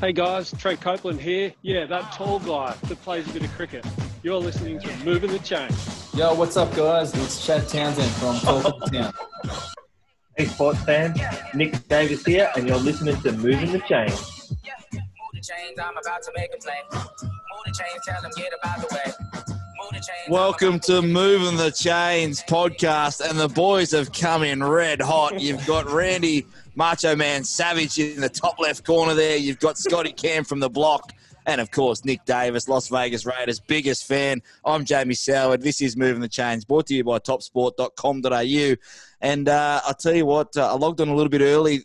Hey guys, Trent Copeland here. Yeah, that tall guy that plays a bit of cricket. You're listening to Movin' the Chain. Yo, what's up guys? It's Chad Townsend from Copeland Town. Hey sports fans, Nick Davis here and you're listening to Movin' the Chain. Yeah, move the chains, I'm about to make a play. Move the chains, tell them get about the way. Move the chains. Welcome to Movin' the Chains podcast and the boys have come in red hot. You've got Randy Macho Man Savage in the top left corner there. You've got Scotty Cam from the block. And, of course, Nick Davis, Las Vegas Raiders, biggest fan. I'm Jamie Soward. This is Moving the Chains, brought to you by topsport.com.au. And I'll tell you what, I logged on a little bit early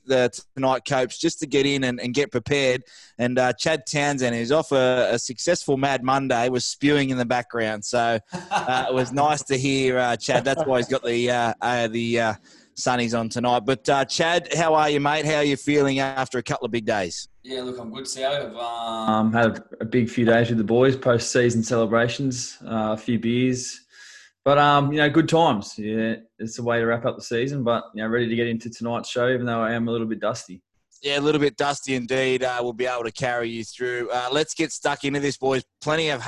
tonight, Copes, just to get in and get prepared. And Chad Townsend, who's off a successful Mad Monday, was spewing in the background. So it was nice to hear Chad. That's why he's got the Sunny's on tonight. But Chad, how are you, mate? How are you feeling after a couple of big days? Yeah, look, I'm good, Sal. I've had a big few days with the boys, post-season celebrations, a few beers. But, you know, good times. Yeah, it's a way to wrap up the season. But, you know, ready to get into tonight's show, even though I am a little bit dusty. Yeah, a little bit dusty indeed. We'll be able to carry you through. Let's get stuck into this, boys. Plenty of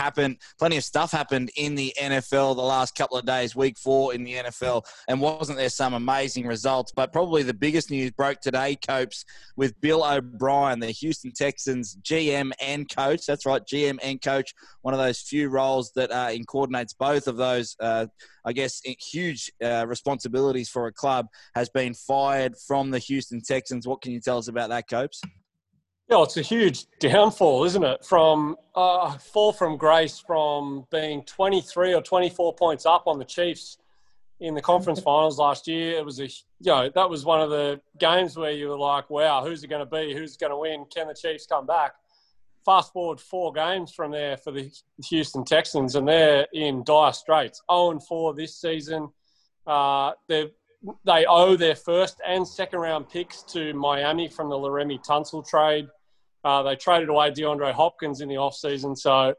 stuff happened in the NFL the last couple of days, week 4 in the NFL, and wasn't there some amazing results? But probably the biggest news broke today, Copes, with Bill O'Brien, the Houston Texans GM and coach. That's right, GM and coach, one of those few roles that coordinates both of those, I guess, huge responsibilities for a club, has been fired from the Houston Texans. What can you tell us about that, Copes? Yeah, it's a huge downfall, isn't it? From fall from grace from being 23 or 24 points up on the Chiefs in the conference finals last year. It was that was one of the games where you were like, wow, who's it going to be? Who's going to win? Can the Chiefs come back? Fast forward 4 games from there for the Houston Texans, and they're in dire straits. 0-4 this season. They owe their first and second round picks to Miami from the Laremy Tunsil trade. They traded away DeAndre Hopkins in the offseason. So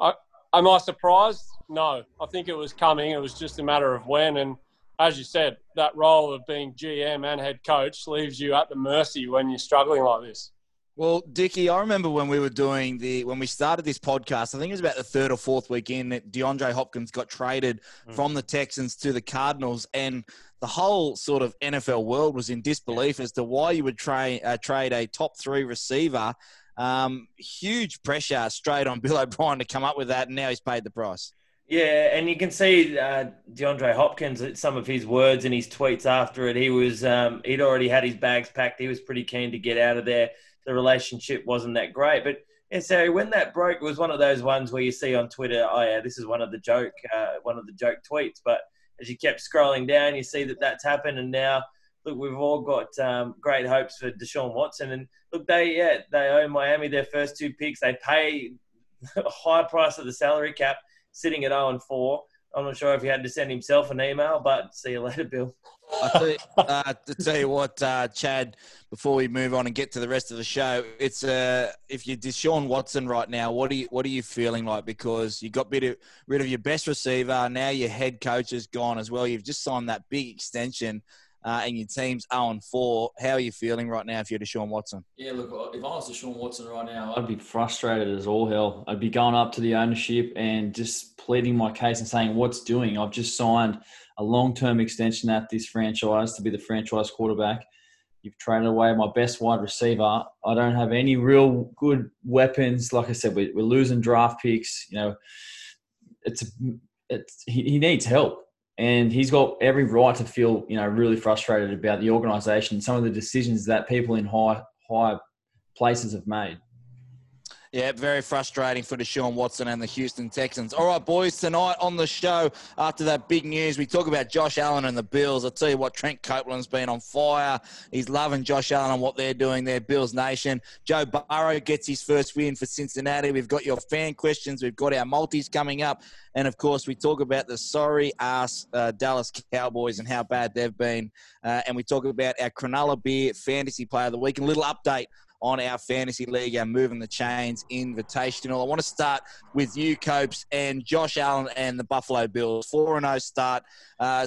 am I surprised? No. I think it was coming. It was just a matter of when. And as you said, that role of being GM and head coach leaves you at the mercy when you're struggling like this. Well, Dickie, I remember when we were doing when we started this podcast, I think it was about the 3rd or 4th weekend that DeAndre Hopkins got traded from the Texans to the Cardinals, and the whole sort of NFL world was in disbelief as to why you would trade a top 3 receiver. Huge pressure straight on Bill O'Brien to come up with that, and now he's paid the price. Yeah, and you can see DeAndre Hopkins, some of his words and his tweets after it. He was he'd already had his bags packed. He was pretty keen to get out of there. The relationship wasn't that great. But yeah, so when that broke, it was one of those ones where you see on Twitter, oh yeah, this is one of the joke tweets. But as you kept scrolling down, you see that that's happened. And now, look, we've all got great hopes for Deshaun Watson. And look, they owe Miami their first 2 picks. They pay a high price of the salary cap, sitting at 0-4. I'm not sure if he had to send himself an email, but see you later, Bill. To tell you what, Chad, before we move on and get to the rest of the show, it's if you're Deshaun Watson right now, what are you feeling like? Because you got rid of your best receiver, now your head coach is gone as well. You've just signed that big extension, and your team's 0-4. How are you feeling right now if you're Deshaun Watson? Yeah, look, if I was Deshaun Watson right now, I'd be frustrated as all hell. I'd be going up to the ownership and just pleading my case and saying, what's doing? I've just signed a long-term extension at this franchise to be the franchise quarterback. You've traded away my best wide receiver. I don't have any real good weapons. Like I said, we're losing draft picks. You know, he needs help. And he's got every right to feel, you know, really frustrated about the organisation, some of the decisions that people in high places have made. Yeah, very frustrating for Deshaun Watson and the Houston Texans. All right, boys, tonight on the show, after that big news, we talk about Josh Allen and the Bills. I'll tell you what, Trent Copeland's been on fire. He's loving Josh Allen and what they're doing there, Bills Nation. Joe Burrow gets his first win for Cincinnati. We've got your fan questions. We've got our multis coming up. And, of course, we talk about the sorry-ass Dallas Cowboys and how bad they've been. And we talk about our Cronulla Beer Fantasy Player of the Week. A little update on our fantasy league, our Moving the Chains Invitational. I want to start with you, Copes, and Josh Allen and the Buffalo Bills. 4-0 start.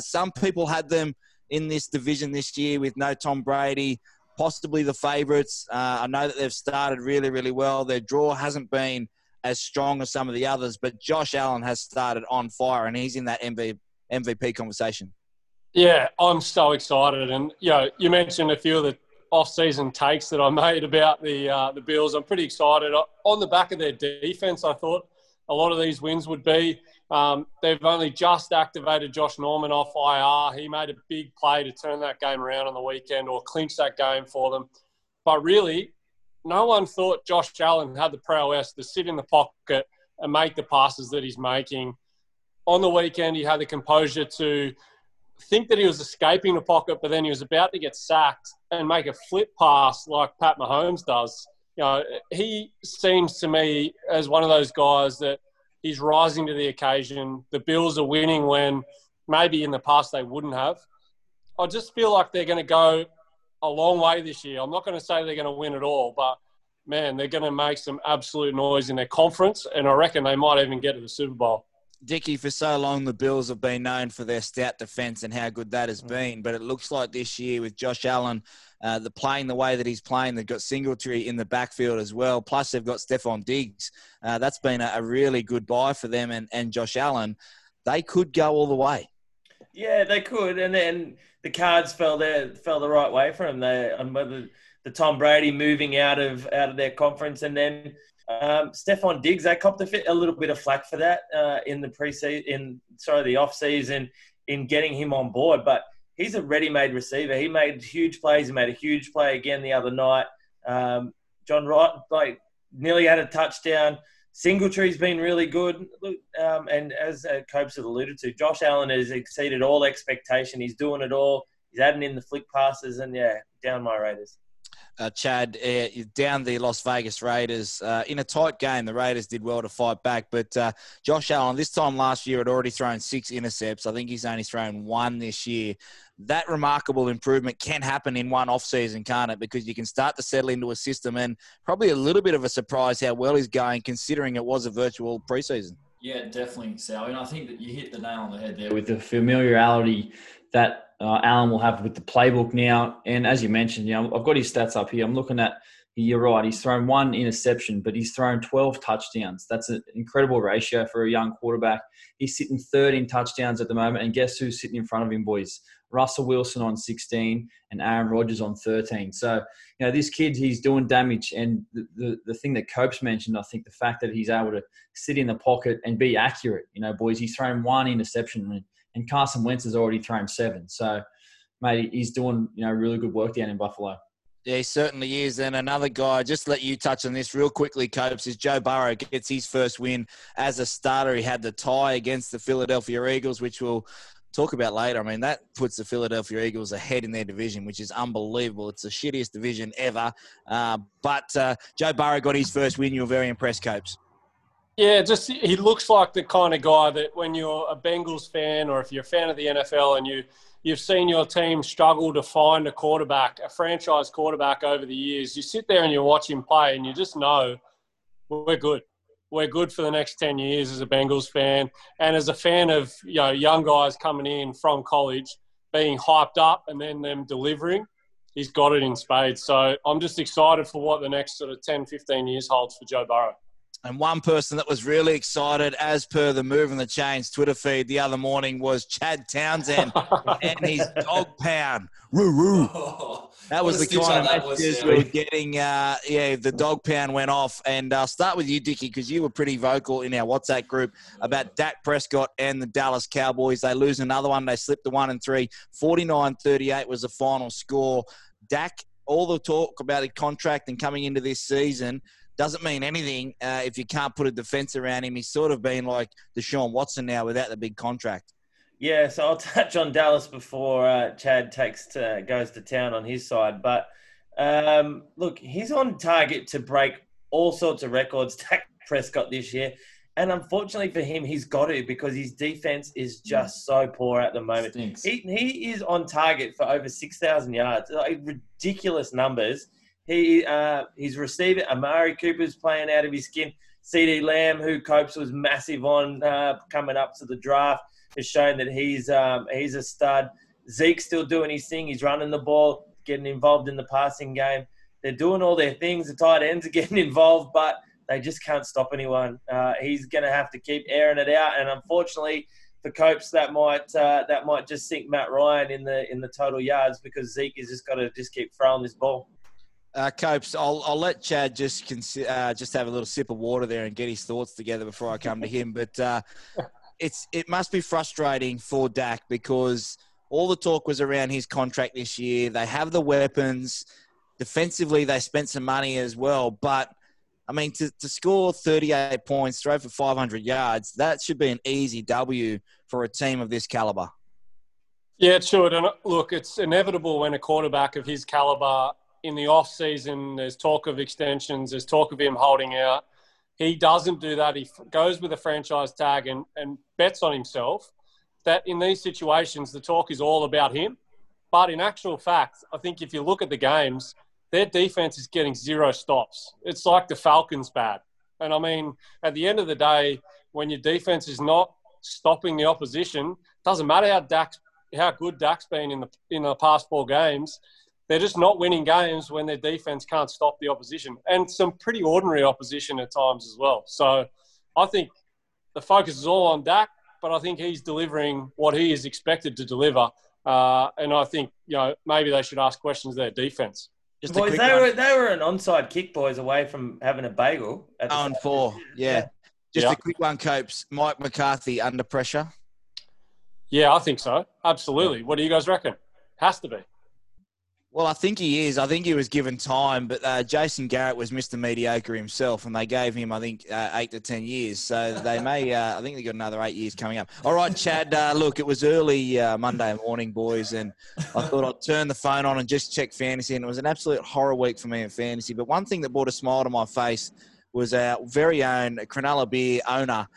Some people had them in this division this year with no Tom Brady. possibly the favourites. I know that they've started really, really well. Their draw hasn't been as strong as some of the others, but Josh Allen has started on fire, and he's in that MVP conversation. Yeah, I'm so excited. And, you know, you mentioned a few of the off-season takes that I made about the Bills. I'm pretty excited. On the back of their defense, I thought a lot of these wins would be. They've only just activated Josh Norman off IR. He made a big play to turn that game around on the weekend or clinch that game for them. But really, no one thought Josh Allen had the prowess to sit in the pocket and make the passes that he's making. On the weekend, he had the composure to think that he was escaping the pocket, but then he was about to get sacked and make a flip pass like Pat Mahomes does. You know, he seems to me as one of those guys that he's rising to the occasion. The Bills are winning when maybe in the past they wouldn't have. I just feel like they're going to go a long way this year. I'm not going to say they're going to win it all, but, man, they're going to make some absolute noise in their conference, and I reckon they might even get to the Super Bowl. Dickie, for so long the Bills have been known for their stout defence and how good that has been. But it looks like this year with Josh Allen, playing the way that he's playing, they've got Singletary in the backfield as well. Plus they've got Stephon Diggs. That's been a really good buy for them and Josh Allen. They could go all the way. Yeah, they could. And then the cards fell the right way for them. The Tom Brady moving out of their conference, and then Stephon Diggs, they copped a little bit of flack for that in the off-season in getting him on board. But he's a ready-made receiver. He made huge plays. He made a huge play again the other night. John Wright nearly had a touchdown. Singletary's been really good. And as Copes had alluded to, Josh Allen has exceeded all expectation. He's doing it all. He's adding in the flick passes and, yeah, down my Raiders. Chad, down the Las Vegas Raiders in a tight game. The Raiders did well to fight back, but Josh Allen, this time last year, had already thrown 6 intercepts. I think he's only thrown 1 this year. That remarkable improvement can happen in one off-season, can't it? Because you can start to settle into a system, and probably a little bit of a surprise how well he's going, considering it was a virtual preseason. Yeah, definitely, Sal. And I think that you hit the nail on the head there with the familiarity that Allen will have with the playbook now. And as you mentioned, you know, I've got his stats up here. I'm looking at, you're right, he's thrown 1 interception, but he's thrown 12 touchdowns. That's an incredible ratio for a young quarterback. He's sitting third in touchdowns at the moment, and guess who's sitting in front of him, boys? Russell Wilson on 16 and Aaron Rodgers on 13. So, you know, this kid, he's doing damage. And the thing that Copes mentioned, I think the fact that he's able to sit in the pocket and be accurate. You know, boys, he's thrown 1 interception, and Carson Wentz has already thrown 7. So, mate, he's doing, you know, really good work down in Buffalo. Yeah, he certainly is. And another guy, just let you touch on this real quickly, Copes, is Joe Burrow gets his first win as a starter. He had the tie against the Philadelphia Eagles, which we'll talk about later. I mean, that puts the Philadelphia Eagles ahead in their division, which is unbelievable. It's the shittiest division ever. But Joe Burrow got his first win. You were very impressed, Copes. Yeah, just he looks like the kind of guy that when you're a Bengals fan or if you're a fan of the NFL and you've seen your team struggle to find a quarterback, a franchise quarterback over the years, you sit there and you watch him play and you just know we're good. We're good for the next 10 years as a Bengals fan and as a fan of, you know, young guys coming in from college, being hyped up and then them delivering. He's got it in spades. So I'm just excited for what the next sort of 10, 15 years holds for Joe Burrow. And one person that was really excited, as per the Movin' the Chain's Twitter feed the other morning, was Chad Townsend and his dog pound. Roo, roo. Oh, that was the kind of messages we were getting. The dog pound went off. And I'll start with you, Dickie, because you were pretty vocal in our WhatsApp group about Dak Prescott and the Dallas Cowboys. They lose another one. They slip to 1-3. 49-38 was the final score. Dak, all the talk about his contract and coming into this season doesn't mean anything if you can't put a defense around him. He's sort of been like Deshaun Watson now without the big contract. Yeah, so I'll touch on Dallas before Chad goes to town on his side. But, look, he's on target to break all sorts of records, Dak Prescott, this year. And unfortunately for him, he's got to because his defense is just so poor at the moment. He is on target for over 6,000 yards, like ridiculous numbers. His receiver, Amari Cooper's playing out of his skin. CD Lamb, who Copes was massive on coming up to the draft, has shown that he's a stud. Zeke's still doing his thing. He's running the ball. getting involved in the passing game. They're doing all their things. The tight ends are getting involved, but they just can't stop anyone. He's going to have to keep airing it out, and unfortunately for Copes, that might just sink Matt Ryan in the total yards, because Zeke has just got to just keep throwing this ball. Copes, I'll let Chad just have a little sip of water there and get his thoughts together before I come to him. But it must be frustrating for Dak, because all the talk was around his contract this year. They have the weapons. Defensively, they spent some money as well. But, I mean, to score 38 points, throw for 500 yards, that should be an easy W for a team of this caliber. Yeah, it should. And look, it's inevitable when a quarterback of his caliber in the off-season, there's talk of extensions, there's talk of him holding out. He doesn't do that. He goes with a franchise tag and bets on himself. That in these situations, the talk is all about him. But in actual fact, I think if you look at the games, their defense is getting zero stops. It's like the Falcons bad. And I mean, at the end of the day, when your defense is not stopping the opposition, doesn't matter how good Dak's been in the past four games, they're just not winning games when their defense can't stop the opposition, and some pretty ordinary opposition at times as well. So I think the focus is all on Dak, but I think he's delivering what he is expected to deliver. And I think, you know, maybe they should ask questions of their defense. Boys, they were an onside kick, boys, away from having a bagel. 0-4, yeah. Just a quick one, Copes. Mike McCarthy under pressure? Yeah, I think so. Absolutely. What do you guys reckon? Has to be. Well, I think he is. I think he was given time, but Jason Garrett was Mr. Mediocre himself, and they gave him, I think, 8 to 10 years. So they may, I think they got another 8 years coming up. All right, Chad, look, it was early Monday morning, boys, and I thought I'd turn the phone on and just check fantasy, and it was an absolute horror week for me in fantasy. But one thing that brought a smile to my face was our very own Cronulla Beer owner,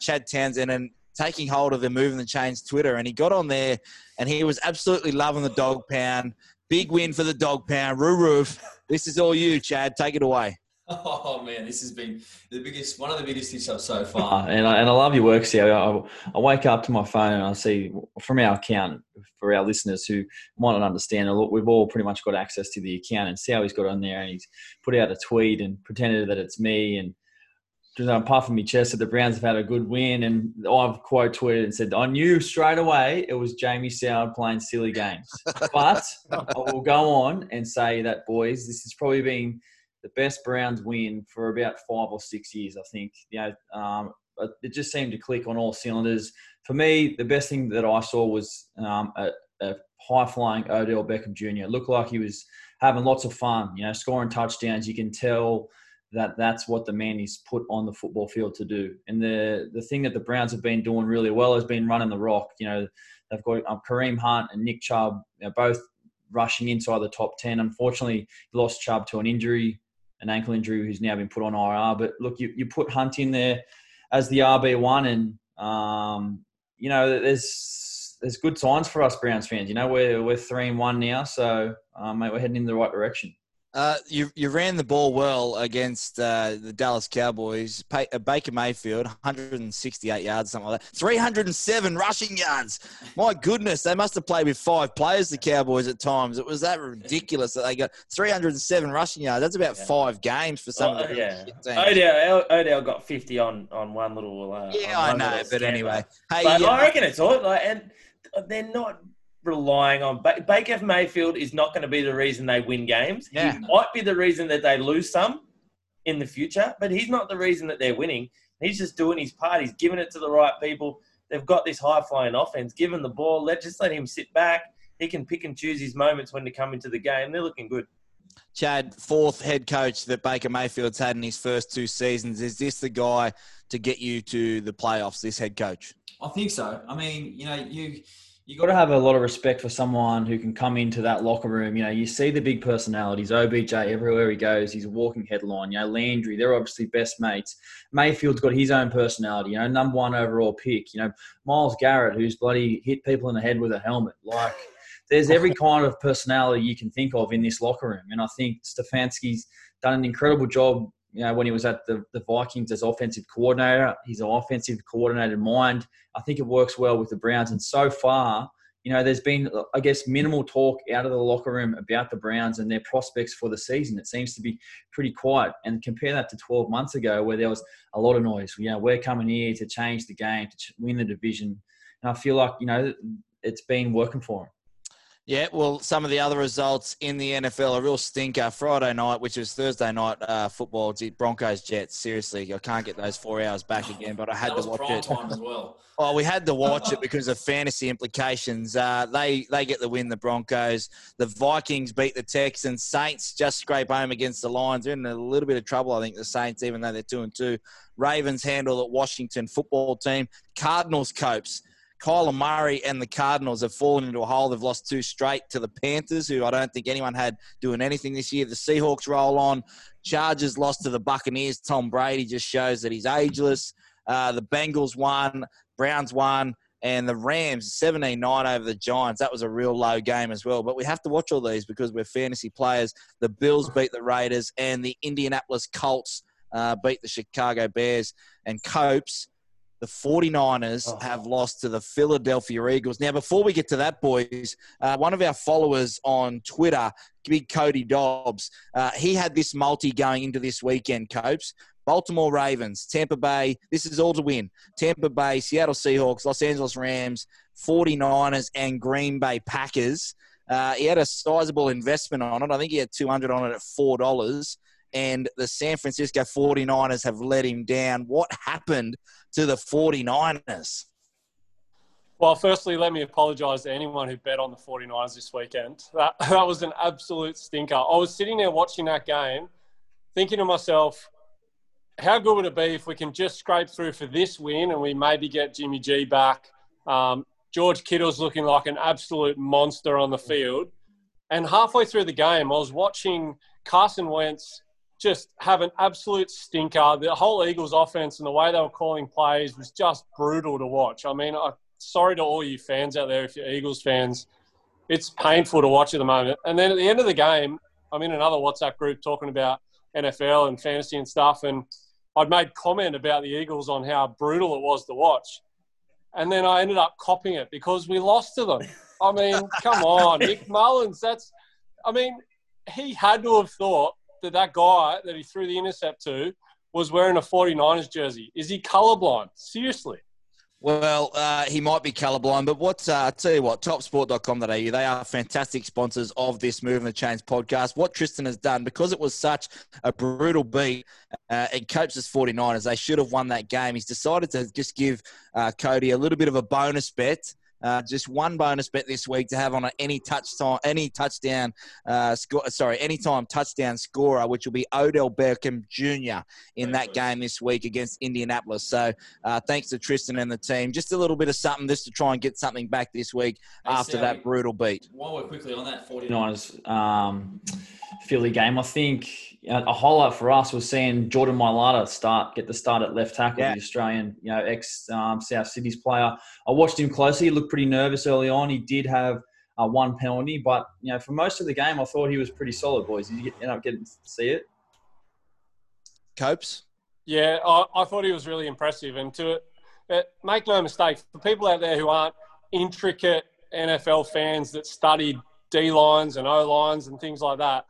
Chad Townsend, and taking hold of the Movin' the Chain's Twitter, and he got on there, and he was absolutely loving the dog pound. Big win for the dog pound. Roof. This is all you, Chad. Take it away. Oh, man, this has been one of the biggest hits-ups so far. And I love your work, Sal. I wake up to my phone and I see from our account, for our listeners who might not understand, look, we've all pretty much got access to the account, and Sal's got on there and he's put out a tweet and pretended that it's me, and just puffing my chest that the Browns have had a good win, and I've quote tweeted and said, I knew straight away it was Jamie Soward playing silly games. But I will go on and say that, boys, this has probably been the best Browns win for about 5 or 6 years, I think. You know, it just seemed to click on all cylinders. For me, the best thing that I saw was a high-flying Odell Beckham Jr. It looked like he was having lots of fun, you know, scoring touchdowns. You can tell that's what the man is put on the football field to do. And the thing that the Browns have been doing really well has been running the rock. You know, they've got Kareem Hunt and Nick Chubb, both rushing inside the top 10. Unfortunately, lost Chubb to an injury, an ankle injury, who's now been put on IR. But look, you put Hunt in there as the RB1, and, you know, there's good signs for us Browns fans. You know, we're 3-1 now, so, mate, we're heading in the right direction. You ran the ball well against the Dallas Cowboys. Baker Mayfield, 168 yards, something like that. 307 rushing yards. My goodness, they must have played with 5 players, the Cowboys, at times. It was that ridiculous that they got 307 rushing yards. That's about 5 games for some of the shit teams. Odell got 50 on one little I know, but scamper. Anyway. Hey, but I reckon it's all like, and they're not relying on Baker Mayfield is not going to be the reason they win games. Yeah. He might be the reason that they lose some in the future, but he's not the reason that they're winning. He's just doing his part. He's giving it to the right people. They've got this high-flying offense. Give him the ball. Just let him sit back. He can pick and choose his moments when to come into the game. They're looking good. Chad, 4th head coach that Baker Mayfield's had in his first 2 seasons. Is this the guy to get you to the playoffs, this head coach? I think so. I mean, you know, you got to have a lot of respect for someone who can come into that locker room. You know, you see the big personalities, OBJ, everywhere he goes, he's a walking headline. You know, Landry, they're obviously best mates. Mayfield's got his own personality, you know, #1 overall pick. You know, Myles Garrett, who's bloody hit people in the head with a helmet. Like, there's every kind of personality you can think of in this locker room. And I think Stefanski's done an incredible job, you know, when he was at the Vikings as offensive coordinator. He's an offensive coordinator mind. I think it works well with the Browns. And so far, you know, there's been, I guess, minimal talk out of the locker room about the Browns and their prospects for the season. It seems to be pretty quiet. And compare that to 12 months ago where there was a lot of noise. You know, we're coming here to change the game, to win the division. And I feel like, you know, it's been working for them. Yeah, well, some of the other results in the NFL, a real stinker. Friday night, which was Thursday night football, Broncos, Jets. Seriously, I can't get those 4 hours back again, but I had to watch it. Time as well. Oh, we had to watch it because of fantasy implications. They get the win, the Broncos. The Vikings beat the Texans. Saints just scrape home against the Lions. They're in a little bit of trouble, I think, the Saints, even though they're 2-2. Ravens handle at Washington Football Team. Cardinals copes. Kyler Murray and the Cardinals have fallen into a hole. They've lost two straight to the Panthers, who I don't think anyone had doing anything this year. The Seahawks roll on. Chargers lost to the Buccaneers. Tom Brady just shows that he's ageless. The Bengals won. Browns won. And the Rams, 17-9 over the Giants. That was a real low game as well. But we have to watch all these because we're fantasy players. The Bills beat the Raiders. And the Indianapolis Colts beat the Chicago Bears. And Copes. The 49ers have lost to the Philadelphia Eagles. Now, before we get to that, boys, one of our followers on Twitter, Big Cody Dobbs, he had this multi going into this weekend, Copes. Baltimore Ravens, Tampa Bay, this is all to win. Tampa Bay, Seattle Seahawks, Los Angeles Rams, 49ers, and Green Bay Packers. He had a sizable investment on it. I think he had $200 on it at $4. And the San Francisco 49ers have let him down. What happened to the 49ers? Well, firstly, let me apologise to anyone who bet on the 49ers this weekend. That was an absolute stinker. I was sitting there watching that game, thinking to myself, how good would it be if we can just scrape through for this win and we maybe get Jimmy G back. George Kittle's looking like an absolute monster on the field. And halfway through the game, I was watching Carson Wentz just have an absolute stinker. The whole Eagles offense and the way they were calling plays was just brutal to watch. I mean, sorry to all you fans out there, if you're Eagles fans, it's painful to watch at the moment. And then at the end of the game, I'm in another WhatsApp group talking about NFL and fantasy and stuff, and I'd made comment about the Eagles on how brutal it was to watch. And then I ended up copying it because we lost to them. I mean, come on, Nick Mullins, he had to have thought that that guy that he threw the intercept to was wearing a 49ers jersey. Is he colourblind? Seriously. Well, he might be colourblind, but I tell you what, topsport.com.au, they are fantastic sponsors of this Movin' the Chain podcast. What Tristan has done, because it was such a brutal beat, and Copes' 49ers, they should have won that game. He's decided to just give Cody a little bit of a bonus bet. Just one bonus bet this week to have on anytime touchdown scorer, which will be Odell Beckham Jr. in that game this week against Indianapolis. So thanks to Tristan and the team. Just a little bit of something just to try and get something back this week after that brutal beat. While we're quickly on that 49ers Philly game, I think a highlight for us was seeing Jordan Mailata get the start at left tackle, the Australian, you know, ex-South Sydney's player. I watched him closely. He looked pretty nervous early on. He did have one penalty, but you know, for most of the game, I thought he was pretty solid. Boys, did you end up getting to see it? Copes? Yeah, I thought he was really impressive. And make no mistake, for people out there who aren't intricate NFL fans that studied D-lines and O-lines and things like that,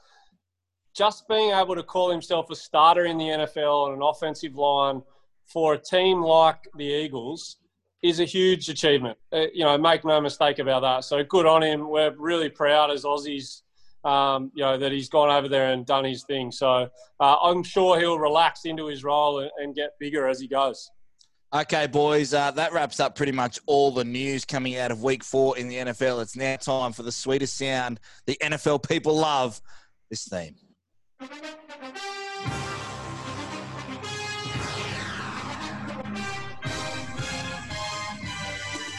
just being able to call himself a starter in the NFL on an offensive line for a team like the Eagles is a huge achievement. You know, make no mistake about that. So good on him. We're really proud as Aussies, you know, that he's gone over there and done his thing. So I'm sure he'll relax into his role and get bigger as he goes. Okay, boys, that wraps up pretty much all the news coming out of week 4 in the NFL. It's now time for the sweetest sound the NFL people love, this theme.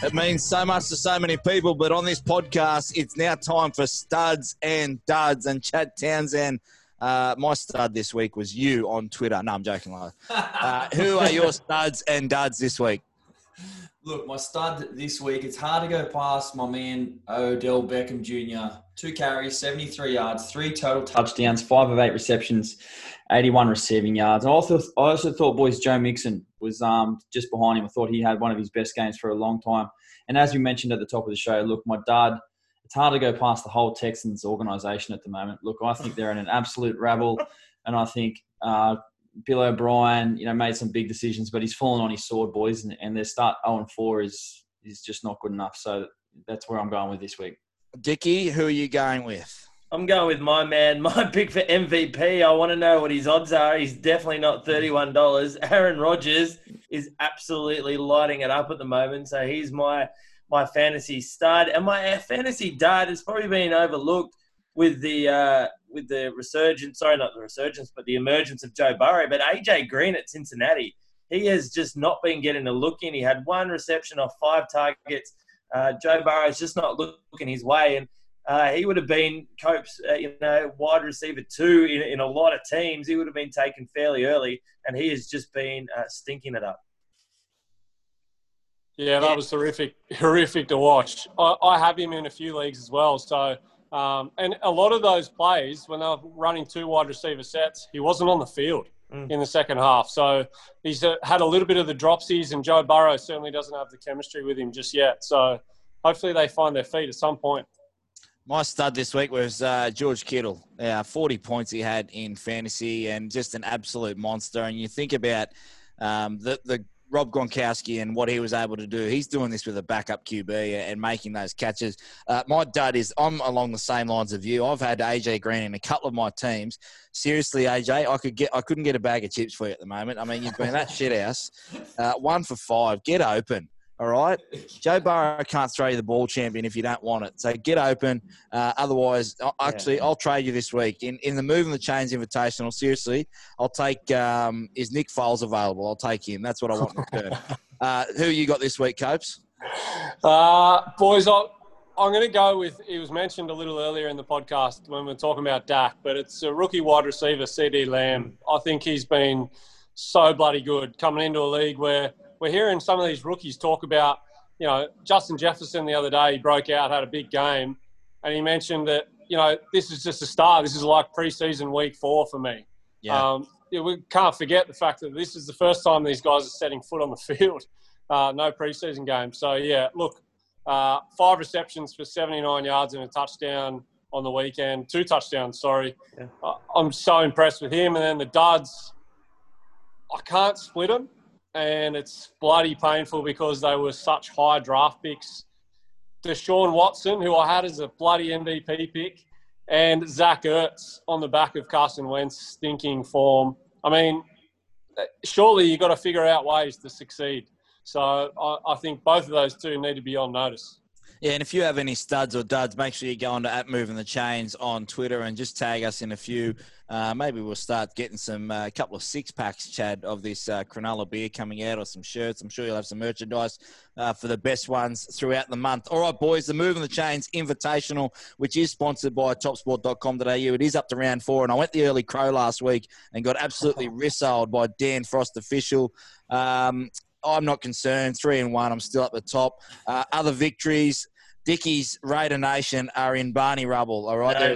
It means so much to so many people, but on this podcast, it's now time for studs and duds. And Chad Townsend, my stud this week was you on Twitter. No, I'm joking. Who are your studs and duds this week? Look, my stud this week, it's hard to go past my man Odell Beckham Jr. 2 carries, 73 yards, 3 total touchdowns, 5 of 8 receptions, 81 receiving yards. I also thought, boys, Joe Mixon was just behind him. I thought he had one of his best games for a long time. And as you mentioned at the top of the show, look, my dad, it's hard to go past the whole Texans organization at the moment. Look, I think they're in an absolute rabble. And I think Bill O'Brien, you know, made some big decisions, but he's fallen on his sword, boys. And their start 0-4 is just not good enough. So that's where I'm going with this week. Dickie, who are you going with? I'm going with my man, my pick for MVP. I want to know what his odds are. He's definitely not $31. Aaron Rodgers is absolutely lighting it up at the moment. So he's my fantasy stud. And my fantasy dud has probably been overlooked with the resurgence, sorry, not the resurgence, but the emergence of Joe Burrow. But AJ Green at Cincinnati, he has just not been getting a look in. He had one reception off 5 targets. Joe Burrow's just not looking his way. And he would have been Cope's, wide receiver 2 in a lot of teams. He would have been taken fairly early, and he has just been stinking it up. Yeah, that was horrific to watch. I have him in a few leagues as well. So, and a lot of those plays, when they were running 2 wide receiver sets, he wasn't on the field in the second half. So he's had a little bit of the dropsies, and Joe Burrow certainly doesn't have the chemistry with him just yet. So hopefully they find their feet at some point. My stud this week was George Kittle. 40 points he had in fantasy, and just an absolute monster. And you think about the Rob Gronkowski and what he was able to do. He's doing this with a backup QB and making those catches. My dud is, I'm along the same lines of you. I've had AJ Green in a couple of my teams. Seriously, AJ, I couldn't get a bag of chips for you at the moment. I mean, you've been that shit house. 1 for 5. Get open. All right. Joe Burrow can't throw you the ball, champion, if you don't want it. So get open. Otherwise, I'll trade you this week. In the Movin' the Chains Invitational, seriously, I'll take is Nick Foles available? I'll take him. That's what I want to do. Who you got this week, Copes? Boys, I'm going to go with, it was mentioned a little earlier in the podcast when we were talking about Dak, but it's a rookie wide receiver, CD Lamb. I think he's been so bloody good coming into a league where we're hearing some of these rookies talk about, you know, Justin Jefferson the other day, he broke out, had a big game, and he mentioned that, you know, this is just a start. This is like preseason week 4 for me. Yeah. We can't forget the fact that this is the first time these guys are setting foot on the field. No preseason game. So, yeah, look, 5 receptions for 79 yards and a touchdown on the weekend. 2 touchdowns, sorry. Yeah. I'm so impressed with him. And then the duds, I can't split them. And it's bloody painful because they were such high draft picks. Deshaun Watson, who I had as a bloody MVP pick, and Zach Ertz on the back of Carson Wentz stinking form. I mean, surely you've got to figure out ways to succeed. So I think both of those two need to be on notice. Yeah, and if you have any studs or duds, make sure you go on to @MovinTheChains on Twitter and just tag us in a few. Maybe we'll start getting some couple of 6-packs, Chad, of this Cronulla beer coming out, or some shirts. I'm sure you'll have some merchandise for the best ones throughout the month. All right, boys, the Movin' the Chains Invitational, which is sponsored by topsport.com.au. It is up to round 4, and I went the early crow last week and got absolutely rissoled by Dan Frost Official. I'm not concerned. 3-1. I'm still at the top. Other victories. Dickie's Raider Nation are in Barney rubble. All right, no,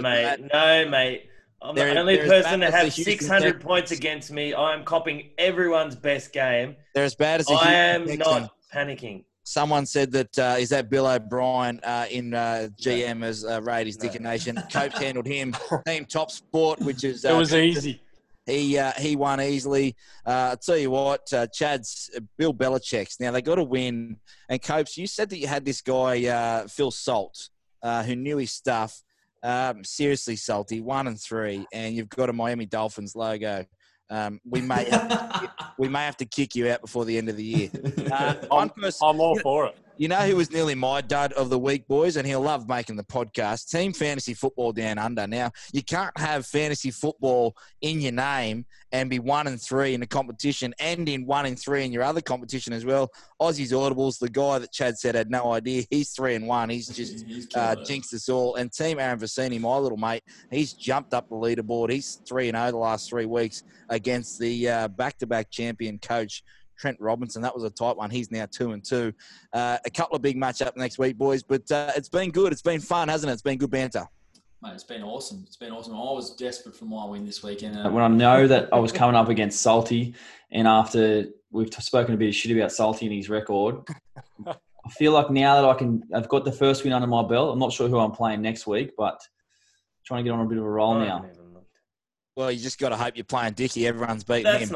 mate. I'm the only person to have 600 points against me. I am copying everyone's best game. They're as bad as the Houston Texans. I am not panicking. Someone said that, is that Bill O'Brien in GM as Raiders Dicker Nation? Coach handled him. Team Top Sport, which is it was easy. He won easily. I'll tell you what, Chad's Bill Belichick's. Now, they got to win. And, Copes, you said that you had this guy, Phil Salt, who knew his stuff. Seriously, Salty, 1-3. And you've got a Miami Dolphins logo. We may have to kick you out before the end of the year. I'm all for it. You know who was nearly my dud of the week, boys, and he'll love making the podcast? Team Fantasy Football Down Under. Now, you can't have fantasy football in your name and be 1-3 in the competition and in 1-3 in your other competition as well. Aussies Audibles, the guy that Chad said had no idea, he's 3-1. He's just jinxed us all. And Team Aaron Vicini, my little mate, he's jumped up the leaderboard. He's 3-0 the last 3 weeks against the back-to-back champion coach, Trent Robinson. That was a tight one. He's now 2-2. A couple of big matchups next week, boys. But it's been good. It's been fun, hasn't it? It's been good banter. Mate, it's been awesome. It's been awesome. I was desperate for my win this weekend. When I know that I was coming up against Salty, and after we've spoken a bit of shit about Salty and his record, I I feel like now that I've got the first win under my belt. I'm not sure who I'm playing next week, but trying to get on a bit of a roll now. Well, you just got to hope you're playing Dickie. Everyone's beating him.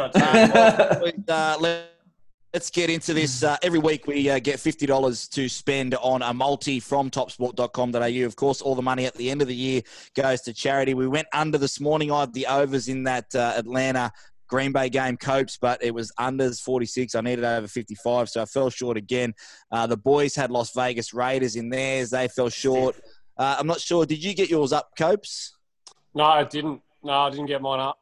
Let's get into this. Every week we get $50 to spend on a multi from topsport.com.au. Of course, all the money at the end of the year goes to charity. We went under this morning. I had the overs in that Atlanta Green Bay game, Copes, but it was unders 46. I needed over 55, so I fell short again. The boys had Las Vegas Raiders in theirs. They fell short. I'm not sure. Did you get yours up, Copes? No, I didn't. No, I didn't get mine up.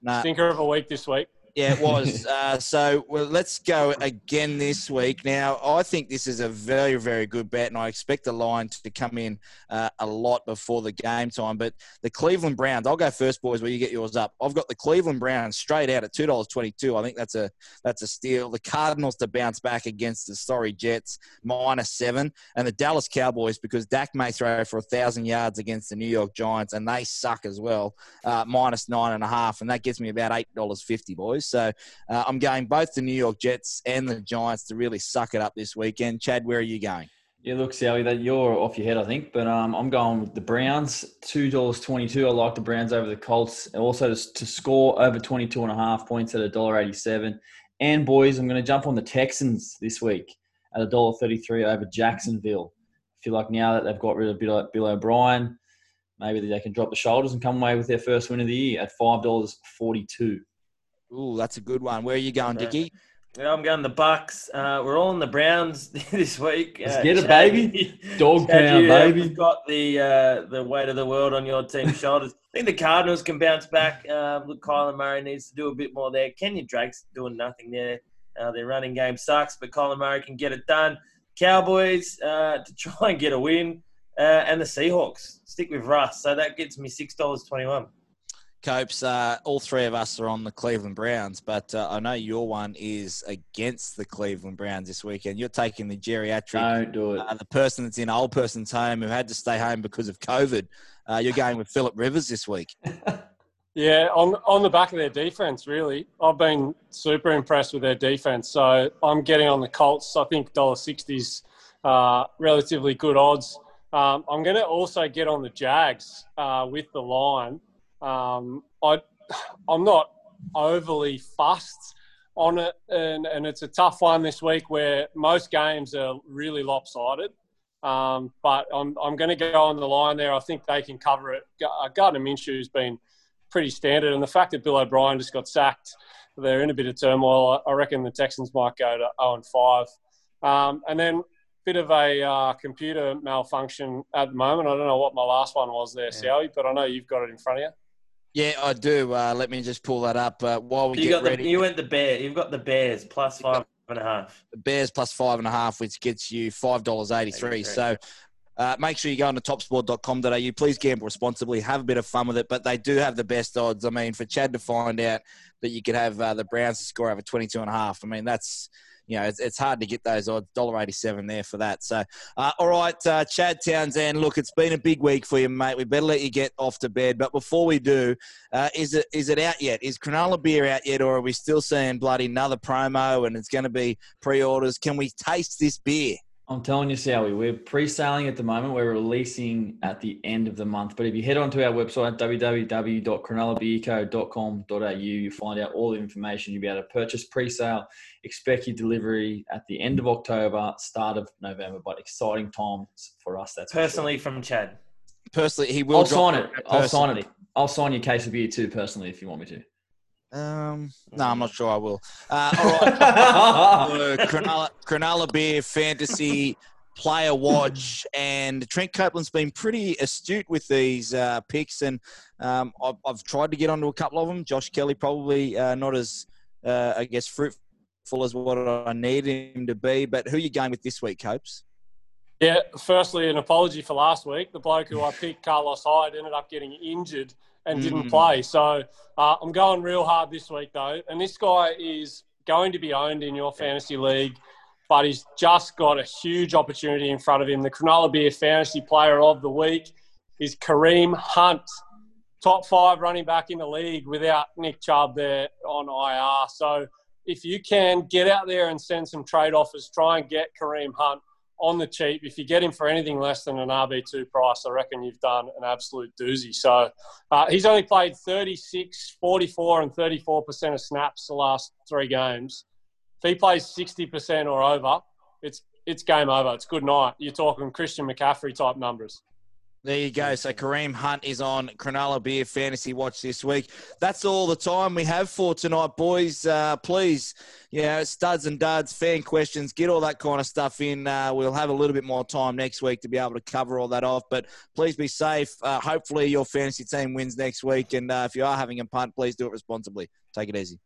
Nah. Stinker of a week this week. Yeah, it was. So let's go again this week. Now, I think this is a very, very good bet, and I expect the line to come in a lot before the game time. But the Cleveland Browns, I'll go first, boys, where you get yours up. I've got the Cleveland Browns straight out at $2.22. I think that's a steal. The Cardinals to bounce back against the sorry Jets, -7. And the Dallas Cowboys, because Dak may throw for 1,000 yards against the New York Giants, and they suck as well, -9.5. And that gets me about $8.50, boys. So I'm going both the New York Jets and the Giants to really suck it up this weekend. Chad, where are you going? Yeah, look, Sally, you're off your head, I think. But I'm going with the Browns, $2.22. I like the Browns over the Colts. And also to score over 22.5 points at $1.87. And, boys, I'm going to jump on the Texans this week at $1.33 over Jacksonville. I feel like now that they've got rid of Bill O'Brien, maybe they can drop the shoulders and come away with their first win of the year at $5.42. Ooh, that's a good one. Where are you going, Dickie? Yeah, I'm going the Bucks. We're all in the Browns this week. Let's get it, Chad, baby. Dog pound, baby. You've got the weight of the world on your team's shoulders. I think the Cardinals can bounce back. Look, Kyler Murray needs to do a bit more there. Kenyon Drake's doing nothing there. Their running game sucks, but Kyler Murray can get it done. Cowboys to try and get a win. And the Seahawks. Stick with Russ. So that gets me $6.21. Copes, all three of us are on the Cleveland Browns, but I know your one is against the Cleveland Browns this weekend. You're taking the geriatric. Don't do it. The person that's in old person's home who had to stay home because of COVID. You're going with Phillip Rivers this week. Yeah, on the back of their defense, really. I've been super impressed with their defense, so I'm getting on the Colts. I think $1.60's relatively good odds. I'm going to also get on the Jags with the line. I'm not overly fussed on it, and it's a tough one this week where most games are really lopsided. But I'm going to go on the line there. I think they can cover it. Gardner Minshew's been pretty standard, and the fact that Bill O'Brien just got sacked, they're in a bit of turmoil. I reckon the Texans might go to 0-5, and then. Bit of a computer malfunction at the moment. I don't know what my last one was there, Sally, but I know you've got it in front of you. Yeah, I do. Let me just pull that up while we get ready. You went the Bears. You've got the Bears plus 5.5. The Bears plus 5.5, which gets you $5.83. So make sure you go on to topsport.com.au. Please gamble responsibly. Have a bit of fun with it, but they do have the best odds. I mean, for Chad to find out that you could have the Browns to score over 22.5, I mean, that's... You know, it's hard to get those odds. $1.87 there for that. So, all right, Chad Townsend, look, it's been a big week for you, mate. We better let you get off to bed. But before we do, is it out yet? Is Cronulla Beer out yet, or are we still seeing bloody another promo and it's going to be pre-orders? Can we taste this beer? I'm telling you, Sowie, we're pre-selling at the moment. We're releasing at the end of the month. But if you head onto our website, www.cronullabeerco.com.au, you'll find out all the information. You'll be able to purchase pre-sale. Expect your delivery at the end of October, start of November. But exciting times for us. That's personally for sure. From Chad. Personally, he will. I'll sign it. I'll sign it. I'll sign your case of beer too, personally, if you want me to. No, I'm not sure I will. All right. Cronulla Beer Fantasy Player Watch, and Trent Copeland's been pretty astute with these picks, and I've tried to get onto a couple of them. Josh Kelly probably not as, I guess, fruitful as what I need him to be. But who are you going with this week, Copes? Yeah, firstly, an apology for last week. The bloke who I picked, Carlos Hyde, ended up getting injured and didn't play. So I'm going real hard this week, though. And this guy is going to be owned in your fantasy league, but he's just got a huge opportunity in front of him. The Cronulla Beer Fantasy Player of the Week is Kareem Hunt, top 5 running back in the league without Nick Chubb there on IR. So if you can, get out there and send some trade offers. Try and get Kareem Hunt. on the cheap, if you get him for anything less than an RB2 price, I reckon you've done an absolute doozy. So he's only played 36, 44 and 34% of snaps the last three games. If he plays 60% or over, it's game over. It's good night. You're talking Christian McCaffrey type numbers. There you go. So Kareem Hunt is on Cronulla Beer Fantasy Watch this week. That's all the time we have for tonight, boys. Please, studs and duds, fan questions, get all that kind of stuff in. We'll have a little bit more time next week to be able to cover all that off. But please be safe. Hopefully your fantasy team wins next week. And if you are having a punt, please do it responsibly. Take it easy.